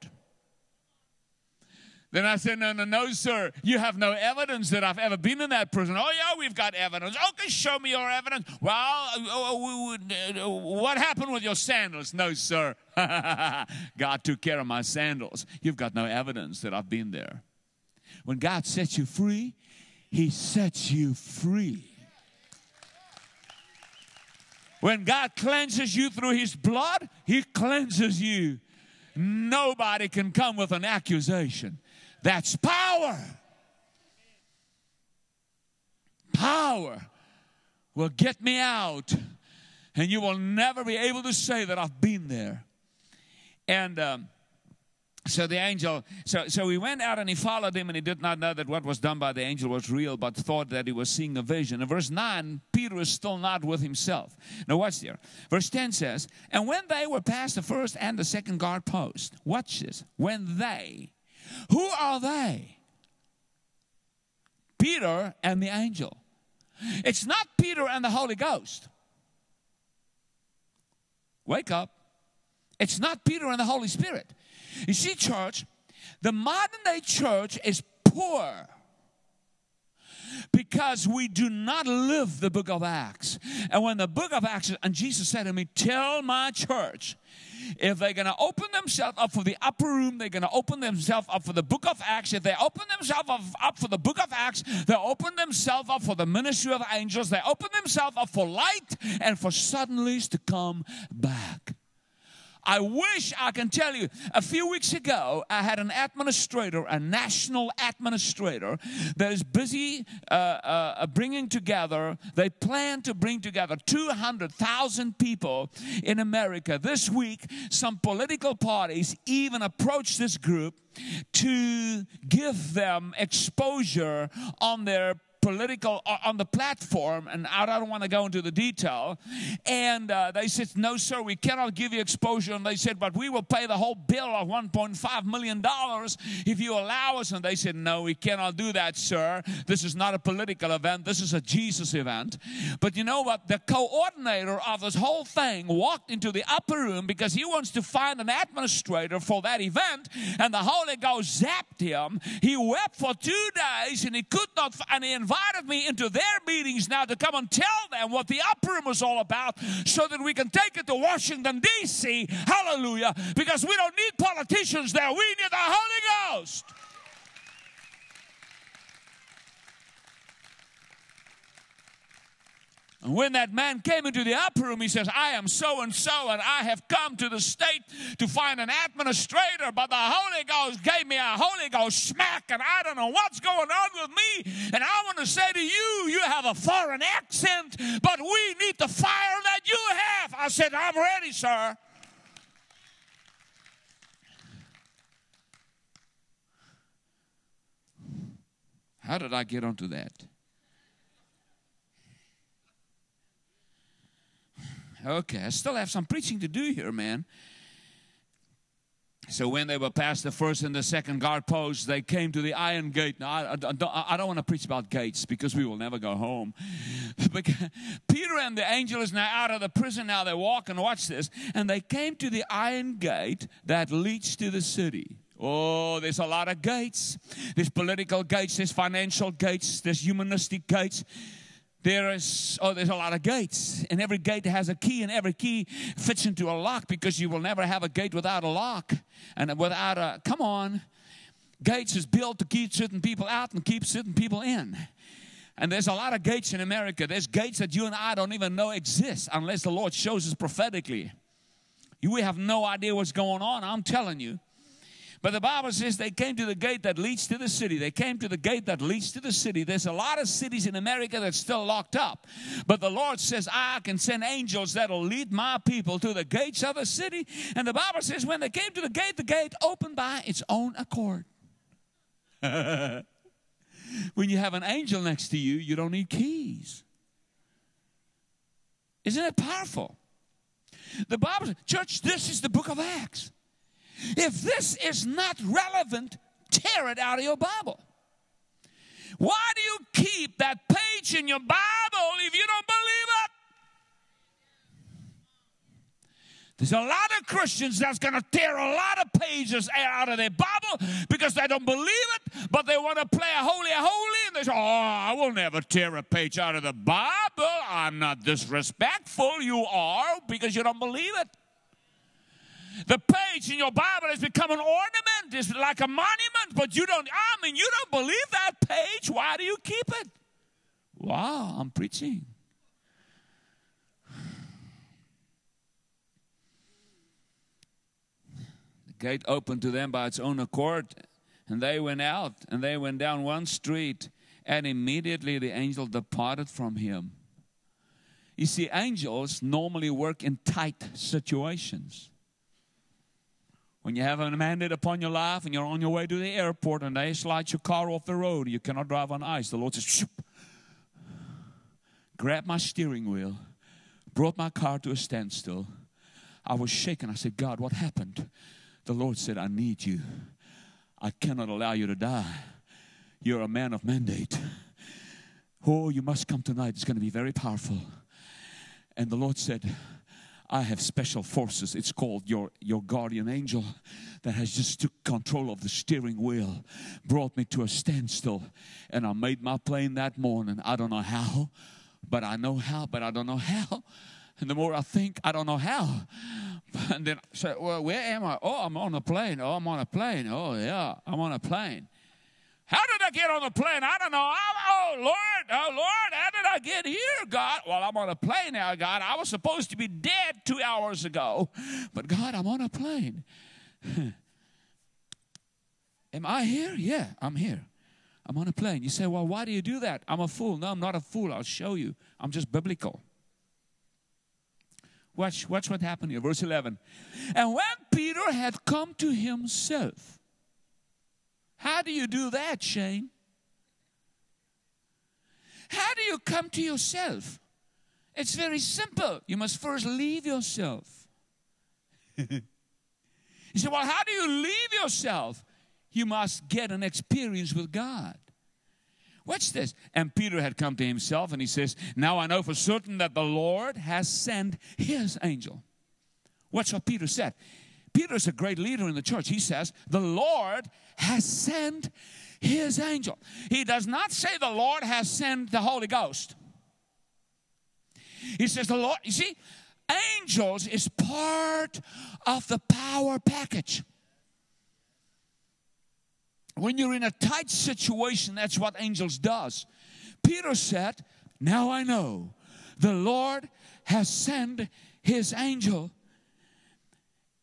Then I said, no, no, no, sir, you have no evidence that I've ever been in that prison. Oh, yeah, we've got evidence. Okay, show me your evidence. Well, oh, oh, oh, what happened with your sandals? No, sir. God took care of my sandals. You've got no evidence that I've been there. When God sets you free, he sets you free. When God cleanses you through his blood, he cleanses you. Nobody can come with an accusation. That's power. Power will get me out, and you will never be able to say that I've been there. And um, so the angel, so, so he went out and he followed him, and he did not know that what was done by the angel was real, but thought that he was seeing a vision. In verse nine, Peter is still not with himself. Now watch there. Verse ten says, and when they were past the first and the second guard post, watch this, when they, who are they? Peter and the angel. It's not Peter and the Holy Ghost. Wake up. It's not Peter and the Holy Spirit. You see, church, the modern day church is poor because we do not live the book of Acts. And when the book of Acts, and Jesus said to me, tell my church, if they're going to open themselves up for the upper room, they're going to open themselves up for the book of Acts. If they open themselves up for the book of Acts, they open themselves up for the ministry of angels. They open themselves up for light and for suddenlies to come back. I wish I can tell you, a few weeks ago, I had an administrator, a national administrator, that is busy uh, uh, bringing together, they plan to bring together two hundred thousand people in America. This week, some political parties even approached this group to give them exposure on their political, on the platform, and I don't want to go into the detail, and uh, they said, no, sir, we cannot give you exposure, and they said, but we will pay the whole bill of one point five million dollars if you allow us, and they said, no, we cannot do that, sir. This is not a political event. This is a Jesus event. But you know what? The coordinator of this whole thing walked into the upper room because he wants to find an administrator for that event, and the Holy Ghost zapped him. He wept for two days, and he could not, and he invited me into their meetings now to come and tell them what the upper room was all about so that we can take it to Washington, D C Hallelujah. Because we don't need politicians there. We need the Holy Ghost. And when that man came into the upper room, he says, I am so-and-so, and I have come to the state to find an administrator, but the Holy Ghost gave me a Holy Ghost smack, and I don't know what's going on with me. And I want to say to you, you have a foreign accent, but we need the fire that you have. I said, I'm ready, sir. How did I get onto that? Okay, I still have some preaching to do here, man. So when they were past the first and the second guard post, they came to the iron gate. Now, I, I, don't, I don't want to preach about gates because we will never go home. But Peter and the angel is now out of the prison. Now they walk and watch this. And they came to the iron gate that leads to the city. Oh, there's a lot of gates. There's political gates. There's financial gates. There's humanistic gates. There is, oh, there's a lot of gates, and every gate has a key, and every key fits into a lock because you will never have a gate without a lock and without a, come on, gates is built to keep certain people out and keep certain people in. And there's a lot of gates in America. There's gates that you and I don't even know exist unless the Lord shows us prophetically. We have no idea what's going on, I'm telling you. But the Bible says they came to the gate that leads to the city. They came to the gate that leads to the city. There's a lot of cities in America that's still locked up. But the Lord says, I can send angels that will lead my people to the gates of the city. And the Bible says when they came to the gate, the gate opened by its own accord. When you have an angel next to you, you don't need keys. Isn't it powerful? The Bible says, church, this is the book of Acts. If this is not relevant, tear it out of your Bible. Why do you keep that page in your Bible if you don't believe it? There's a lot of Christians that's going to tear a lot of pages out of their Bible because they don't believe it, but they want to play a holy, holy, and they say, oh, I will never tear a page out of the Bible. I'm not disrespectful. You are because you don't believe it. The page in your Bible has become an ornament. It's like a monument, but you don't, I mean, you don't believe that page. Why do you keep it? Wow, I'm preaching. The gate opened to them by its own accord, and they went out, and they went down one street, and immediately the angel departed from him. You see, angels normally work in tight situations. When you have a mandate upon your life and you're on your way to the airport and they slide your car off the road, you cannot drive on ice. The Lord says, shoop, grabbed my steering wheel, brought my car to a standstill. I was shaken. I said, God, what happened? The Lord said, I need you. I cannot allow you to die. You're a man of mandate. Oh, you must come tonight. It's going to be very powerful. And the Lord said, I have special forces. It's called your, your guardian angel that has just took control of the steering wheel, brought me to a standstill, and I made my plane that morning. I don't know how, but I know how, but I don't know how. And the more I think, I don't know how. And then I said, well, where am I? Oh, I'm on a plane. Oh, I'm on a plane. Oh, yeah, I'm on a plane. How did I get on the plane? I don't know. I, oh, Lord, oh, Lord, how did I get here, God? Well, I'm on a plane now, God. I was supposed to be dead two hours ago, but, God, I'm on a plane. Am I here? Yeah, I'm here. I'm on a plane. You say, well, why do you do that? I'm a fool. No, I'm not a fool. I'll show you. I'm just biblical. Watch, watch what happened here. Verse eleven. And when Peter had come to himself. How do you do that, Shane? How do you come to yourself? It's very simple. You must first leave yourself. You say, well, how do you leave yourself? You must get an experience with God. Watch this. And Peter had come to himself, and he says, now I know for certain that the Lord has sent his angel. Watch what Peter said. Peter's a great leader in the church. He says, the Lord has sent his angel. He does not say the Lord has sent the Holy Ghost. He says the Lord, you see, angels is part of the power package. When you're in a tight situation, that's what angels does. Peter said, now I know the Lord has sent his angel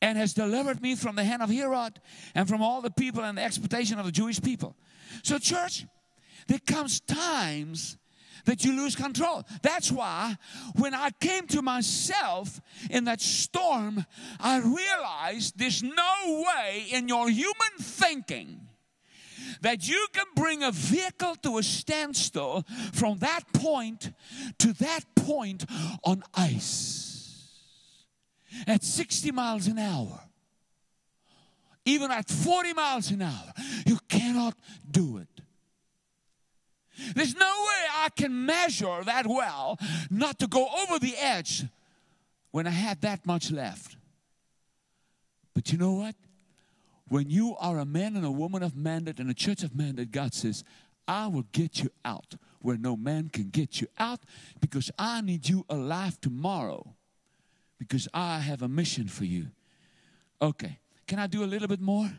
and has delivered me from the hand of Herod and from all the people and the expectation of the Jewish people. So church, there comes times that you lose control. That's why when I came to myself in that storm, I realized there's no way in your human thinking that you can bring a vehicle to a standstill from that point to that point on ice. At sixty miles an hour, even at forty miles an hour, you cannot do it. There's no way I can measure that well not to go over the edge when I had that much left. But you know what? When you are a man and a woman of mandate and a church of mandate, God says, I will get you out where no man can get you out, because I need you alive tomorrow. Because I have a mission for you. Okay. Can I do a little bit more?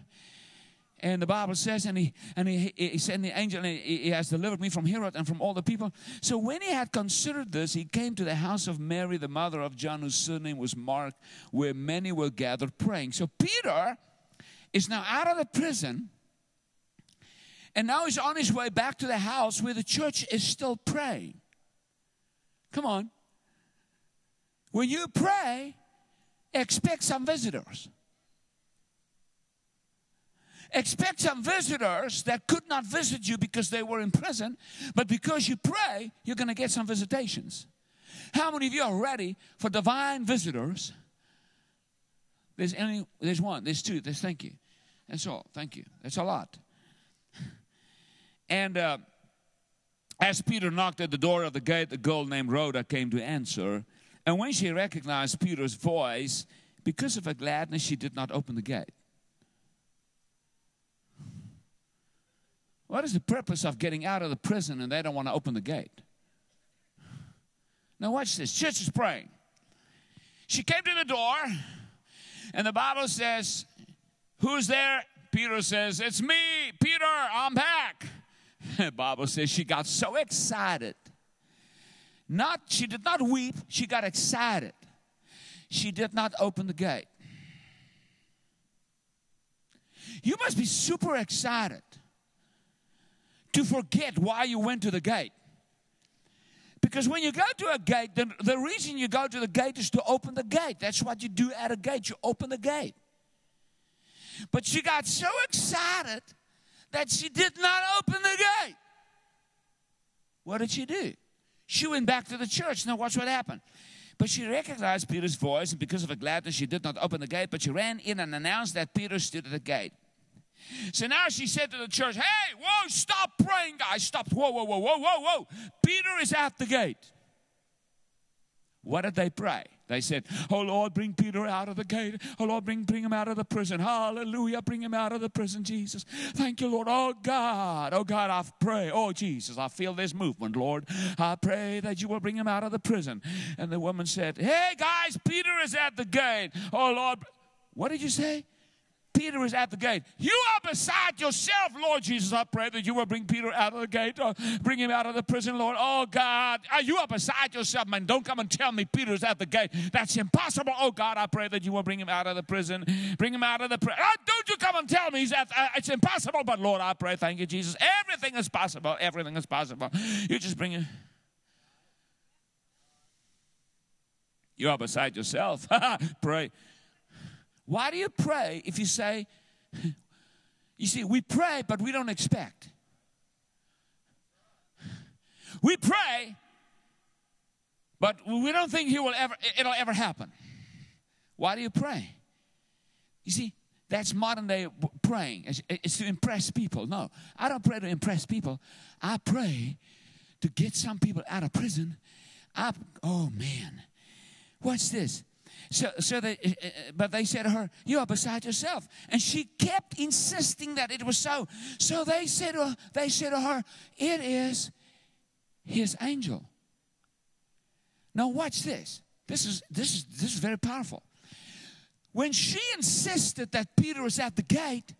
And the Bible says, and he and he, he sent the angel, and he, he has delivered me from Herod and from all the people. So when he had considered this, he came to the house of Mary, the mother of John, whose surname was Mark, where many were gathered praying. So Peter is now out of the prison, and now he's on his way back to the house where the church is still praying. Come on. When you pray, expect some visitors. Expect some visitors that could not visit you because they were in prison, but because you pray, you're going to get some visitations. How many of you are ready for divine visitors? There's any, there's one, there's two, there's thank you. That's all, thank you. That's a lot. And uh, as Peter knocked at the door of the gate, a girl named Rhoda came to answer. And when she recognized Peter's voice, because of her gladness, she did not open the gate. What is the purpose of getting out of the prison and they don't want to open the gate? Now watch this. Church is praying. She came to the door, and the Bible says, who's there? Peter says, it's me, Peter, I'm back. The Bible says she got so excited. Not, she did not weep, she got excited. She did not open the gate. You must be super excited to forget why you went to the gate. Because when you go to a gate, the, the reason you go to the gate is to open the gate. That's what you do at a gate, you open the gate. But she got so excited that she did not open the gate. What did she do? She went back to the church. Now watch what happened. But she recognized Peter's voice, and because of her gladness, she did not open the gate, but she ran in and announced that Peter stood at the gate. So now she said to the church, hey, whoa, stop praying, guys. Stop. Whoa, whoa, whoa, whoa, whoa, whoa. Peter is at the gate. What did they pray? They said, "Oh, Lord, bring Peter out of the gate. Oh, Lord, bring, bring him out of the prison. Hallelujah, bring him out of the prison, Jesus. Thank you, Lord. Oh, God, oh, God, I pray. Oh, Jesus, I feel this movement, Lord. I pray that you will bring him out of the prison." And the woman said, "Hey, guys, Peter is at the gate. Oh, Lord." What did you say? "Peter is at the gate." "You are beside yourself, Lord Jesus. I pray that you will bring Peter out of the gate, or bring him out of the prison, Lord. Oh, God, you are beside yourself, man. Don't come and tell me Peter's at the gate. That's impossible. Oh, God, I pray that you will bring him out of the prison. Bring him out of the prison. Oh, don't you come and tell me he's at, uh, it's impossible. But, Lord, I pray, thank you, Jesus. Everything is possible. Everything is possible. You just bring it. You are beside yourself." Pray. Why do you pray if you say, you see, we pray, but we don't expect. We pray, but we don't think he will ever, it'll ever happen. Why do you pray? You see, that's modern day praying. It's, it's to impress people. No, I don't pray to impress people. I pray to get some people out of prison. I, oh, man, what's this? So, so they, but they said to her, "You are beside yourself." And she kept insisting that it was so. So they said to her, they said to her, "It is his angel." Now watch this. This is, this is, this is very powerful. When she insisted that Peter was at the gate,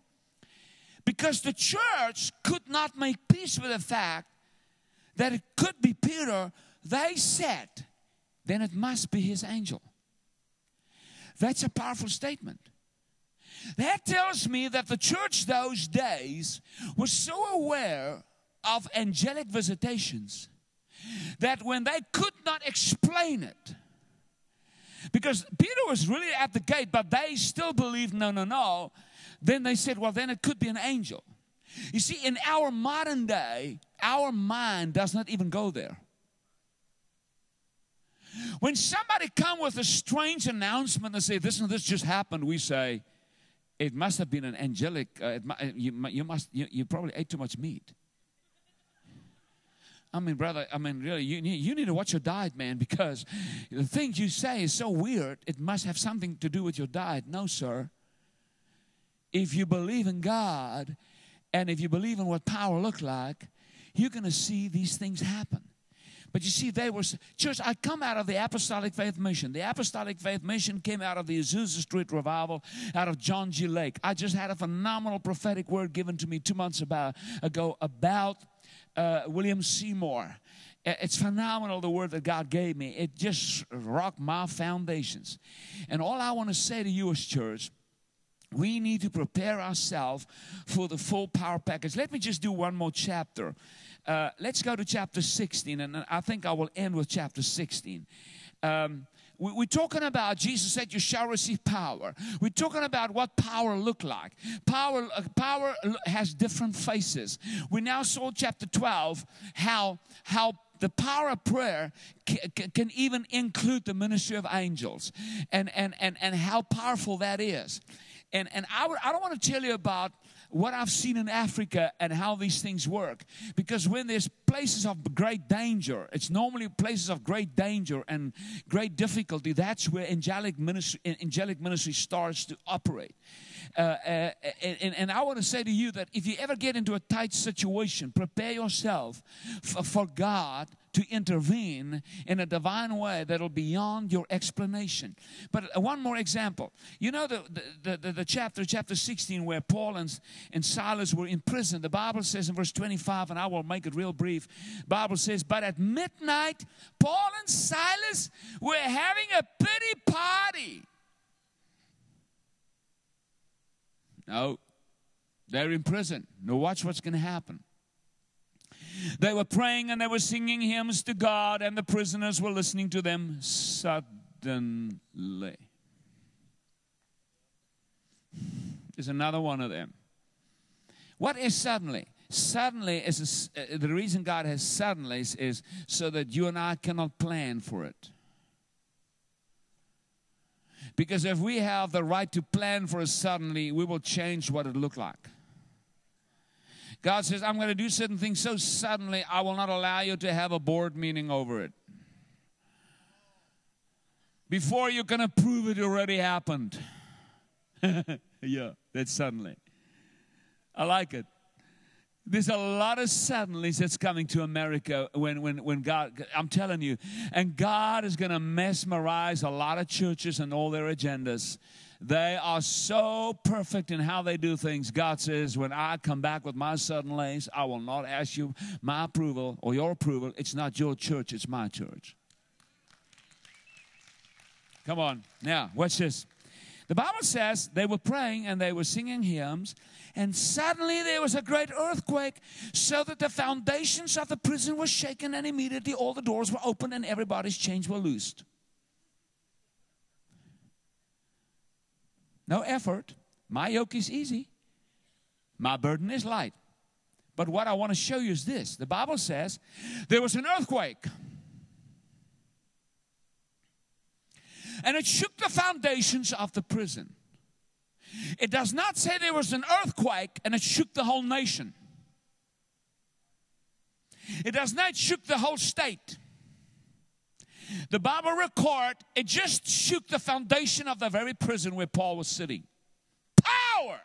because the church could not make peace with the fact that it could be Peter, they said, "Then it must be his angel." That's a powerful statement. That tells me that the church those days was so aware of angelic visitations that when they could not explain it, because Peter was really at the gate, but they still believed, no, no, no, then they said, well, then it could be an angel. You see, in our modern day, our mind does not even go there. When somebody comes with a strange announcement and say, "This and this just happened," we say, "It must have been an angelic. Uh, it, you, you must. You, you probably ate too much meat." I mean, brother. I mean, really, you you need to watch your diet, man, because the thing you say is so weird. It must have something to do with your diet. No, sir. If you believe in God, and if you believe in what power looks like, you're going to see these things happen. But you see, they were, church, I come out of the Apostolic Faith Mission. The Apostolic Faith Mission came out of the Azusa Street Revival, out of John G. Lake. I just had a phenomenal prophetic word given to me two months about, ago about uh, William Seymour. It's phenomenal, the word that God gave me. It just rocked my foundations. And all I want to say to you as church, we need to prepare ourselves for the full power package. Let me just do one more chapter. Uh, let's go to chapter sixteen, and I think I will end with chapter sixteen. Um, we, we're talking about Jesus said, "You shall receive power." We're talking about what power looked like. Power, uh, power has different faces. We now saw chapter twelve, how how. The power of prayer can even include the ministry of angels, and, and, and, and how powerful that is. And, and I, I don't want to tell you about what I've seen in Africa and how these things work, because when there's places of great danger, it's normally places of great danger and great difficulty, that's where angelic ministry, angelic ministry starts to operate. Uh, uh, and, and I want to say to you that if you ever get into a tight situation, prepare yourself for, for God to intervene in a divine way that will be beyond your explanation. But one more example. You know the, the, the, the chapter, chapter sixteen, where Paul and, and Silas were in prison. The Bible says in verse twenty-five, and I will make it real brief, Bible says, "But at midnight, Paul and Silas were having a pity party." No, they're in prison. Now watch what's going to happen. "They were praying and they were singing hymns to God, and the prisoners were listening to them. Suddenly." There's another one of them. What is suddenly? Suddenly is a, uh, the reason God has suddenly is, is so that you and I cannot plan for it. Because if we have the right to plan for it suddenly, we will change what it looked like. God says, "I'm going to do certain things so suddenly, I will not allow you to have a board meeting over it." Before you're going to prove it already happened. Yeah, that's suddenly. I like it. There's a lot of suddenlies that's coming to America when, when, when God, I'm telling you, and God is going to mesmerize a lot of churches and all their agendas. They are so perfect in how they do things. God says, when I come back with my suddenlies, I will not ask you my approval or your approval. It's not your church, it's my church. Come on. Now, watch this. The Bible says they were praying and they were singing hymns, and suddenly there was a great earthquake, so that the foundations of the prison were shaken, and immediately all the doors were opened and everybody's chains were loosed. No effort. My yoke is easy. My burden is light. But what I want to show you is this. The Bible says there was an earthquake, and it shook the foundations of the prison. It does not say there was an earthquake and it shook the whole nation. It does not shook the whole state. The Bible record, it just shook the foundation of the very prison where Paul was sitting. Power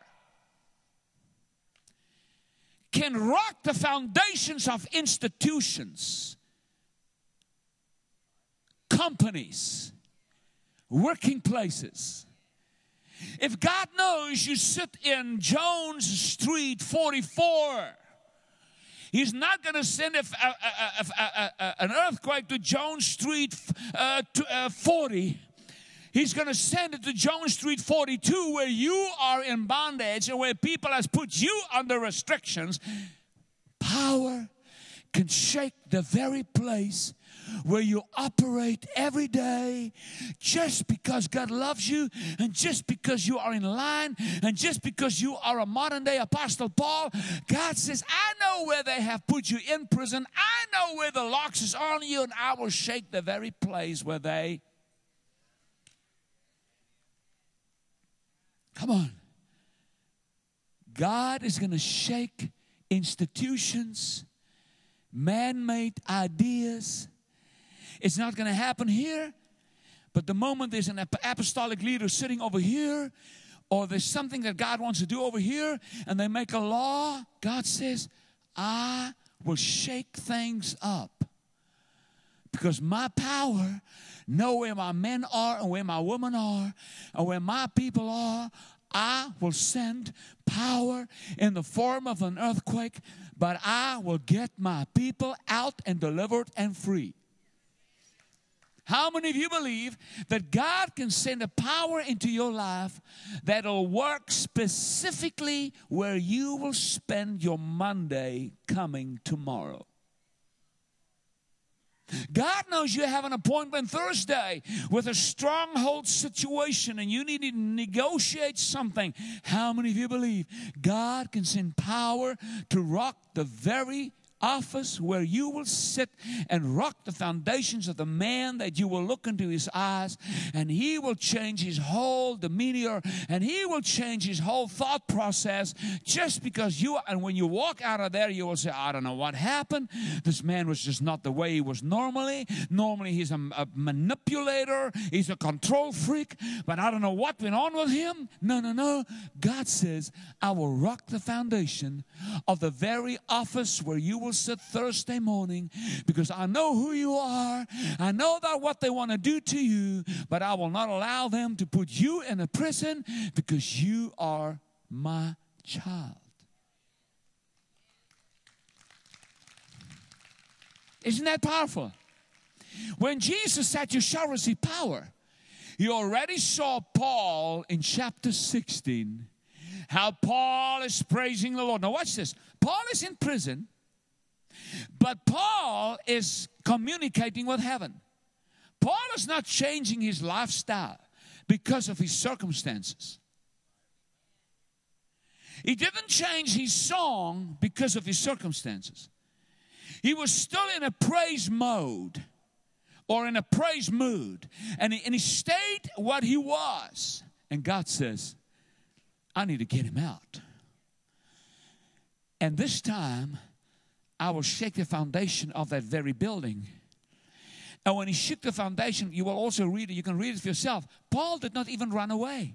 can rock the foundations of institutions, companies, working places. If God knows you sit in Jones Street forty-four, He's not going to send a, a, a, a, a, an earthquake to Jones Street uh, to, uh, forty. He's going to send it to Jones Street forty-two, where you are in bondage and where people has put you under restrictions. Power can shake the very place where you operate every day, just because God loves you, and just because you are in line, and just because you are a modern day Apostle Paul. God says, I know where they have put you in prison. I know where the locks is on you, and I will shake the very place where they. Come on. God is going to shake institutions, man-made ideas. It's not going to happen here, but the moment there's an apostolic leader sitting over here, or there's something that God wants to do over here, and they make a law, God says, I will shake things up, because my power know where my men are and where my women are and where my people are. I will send power in the form of an earthquake, but I will get my people out and delivered and free. How many of you believe that God can send a power into your life that'll work specifically where you will spend your Monday coming tomorrow? God knows you have an appointment Thursday with a stronghold situation and you need to negotiate something. How many of you believe God can send power to rock the very office where you will sit and rock the foundations of the man that you will look into his eyes, and he will change his whole demeanor, and he will change his whole thought process, just because you, and when you walk out of there, you will say, I don't know what happened. This man was just not the way he was normally. Normally he's a, a manipulator. He's a control freak, but I don't know what went on with him. No, no, no. God says, I will rock the foundation of the very office where you will sit Thursday morning, because I know who you are. I know that what they want to do to you, but I will not allow them to put you in a prison, because you are my child. Isn't that powerful? When Jesus said you shall receive power, you already saw Paul in chapter sixteen, how Paul is praising the Lord. Now watch this. Paul is in prison, but Paul is communicating with heaven. Paul is not changing his lifestyle because of his circumstances. He didn't change his song because of his circumstances. He was still in a praise mode, or in a praise mood. And he, and he stayed what he was. And God says, I need to get him out. And this time, I will shake the foundation of that very building, And when he shook the foundation, you will also read it. You can read it for yourself. Paul did not even run away.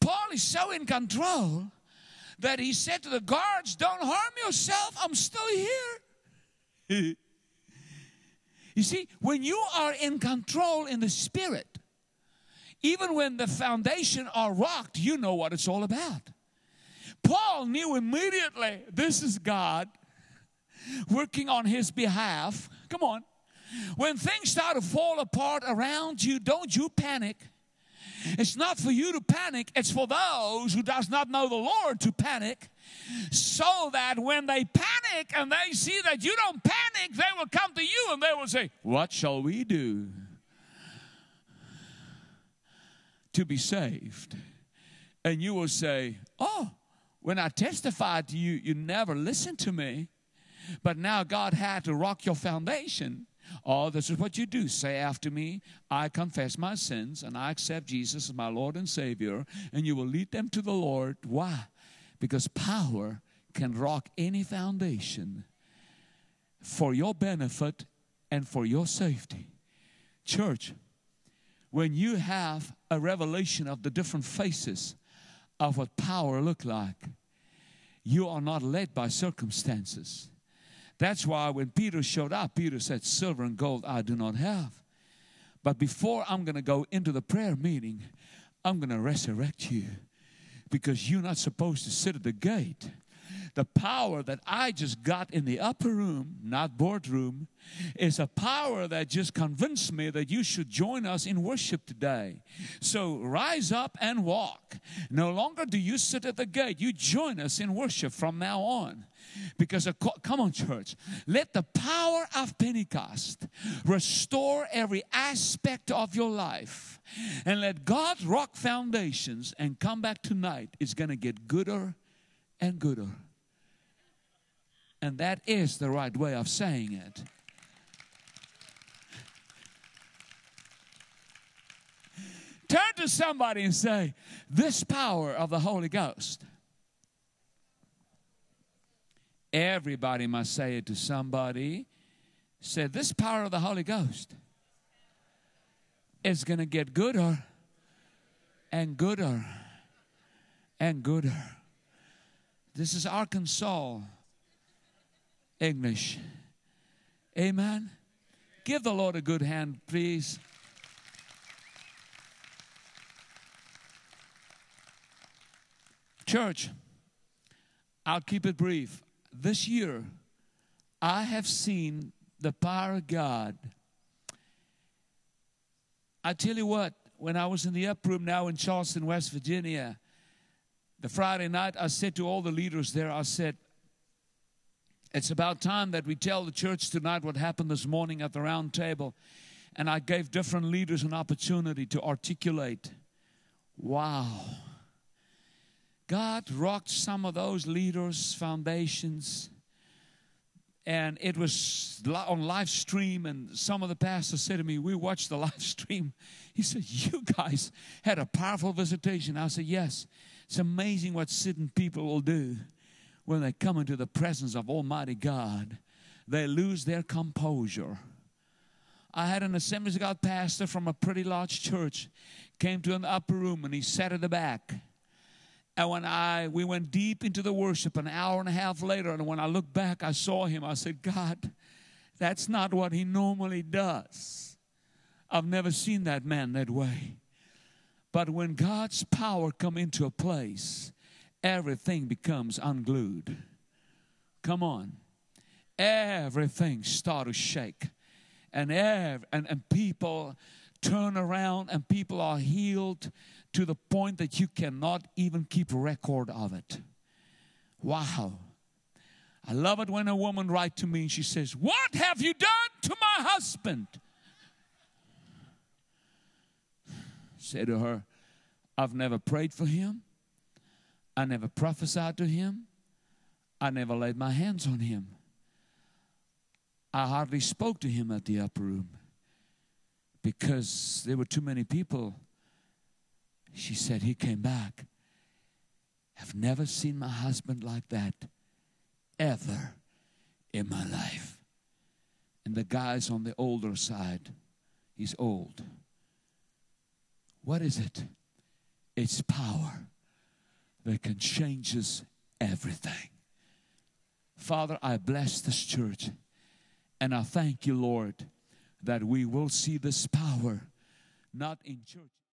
Paul is so in control that he said to the guards, don't harm yourself. I'm still here. You see, when you are in control in the Spirit, even when the foundation are rocked, you know what it's all about. Paul knew immediately, this is God working on his behalf. Come on. When things start to fall apart around you, don't you panic. It's not for you to panic. It's for those who does not know the Lord to panic, so that when they panic and they see that you don't panic, they will come to you and they will say, what shall we do to be saved? And you will say, oh, when I testified to you, you never listened to me. But now God had to rock your foundation. Oh, this is what you do. Say after me, I confess my sins and I accept Jesus as my Lord and Savior. And you will lead them to the Lord. Why? Because power can rock any foundation for your benefit and for your safety. Church, when you have a revelation of the different faces of what power look like, you are not led by circumstances. That's why when Peter showed up, Peter said, silver and gold I do not have. But before I'm going to go into the prayer meeting, I'm going to resurrect you. Because you're not supposed to sit at the gate. The power that I just got in the upper room, not boardroom, is a power that just convinced me that you should join us in worship today. So rise up and walk. No longer do you sit at the gate. You join us in worship from now on. Because, come on, church, let the power of Pentecost restore every aspect of your life. And let God rock foundations and come back tonight. It's going to get gooder and gooder. And that is the right way of saying it. Turn to somebody and say, this power of the Holy Ghost. Everybody must say it to somebody. Say, this power of the Holy Ghost is going to get gooder and gooder and gooder. This is Arkansas English. Amen. Give the Lord a good hand, please. Church, I'll keep it brief. This year, I have seen the power of God. I tell you what, when I was in the Upper Room now in Charleston, West Virginia, the Friday night, I said to all the leaders there, I said, it's about time that we tell the church tonight what happened this morning at the round table. And I gave different leaders an opportunity to articulate. Wow. God rocked some of those leaders' foundations. And it was on live stream. And some of the pastors said to me, we watched the live stream. He said, you guys had a powerful visitation. I said, yes. It's amazing what certain people will do. When they come into the presence of Almighty God, they lose their composure. I had an Assemblies of God pastor from a pretty large church came to an upper room and he sat at the back. And when I, we went deep into the worship an hour and a half later, and when I looked back, I saw him. I said, God, that's not what he normally does. I've never seen that man that way. But when God's power come into a place, everything becomes unglued. Come on. Everything starts to shake. And, ev and, and people turn around and people are healed to the point that you cannot even keep record of it. Wow. I love it when a woman writes to me and she says, what have you done to my husband? I say to her, I've never prayed for him. I never prophesied to him. I never laid my hands on him. I hardly spoke to him at the upper room because there were too many people. She said, he came back. I've never seen my husband like that ever in my life. and the guy's on the older side. He's old. What is it? It's power that can change us everything. Father, I bless this church, and I thank you, Lord, that we will see this power, not in church.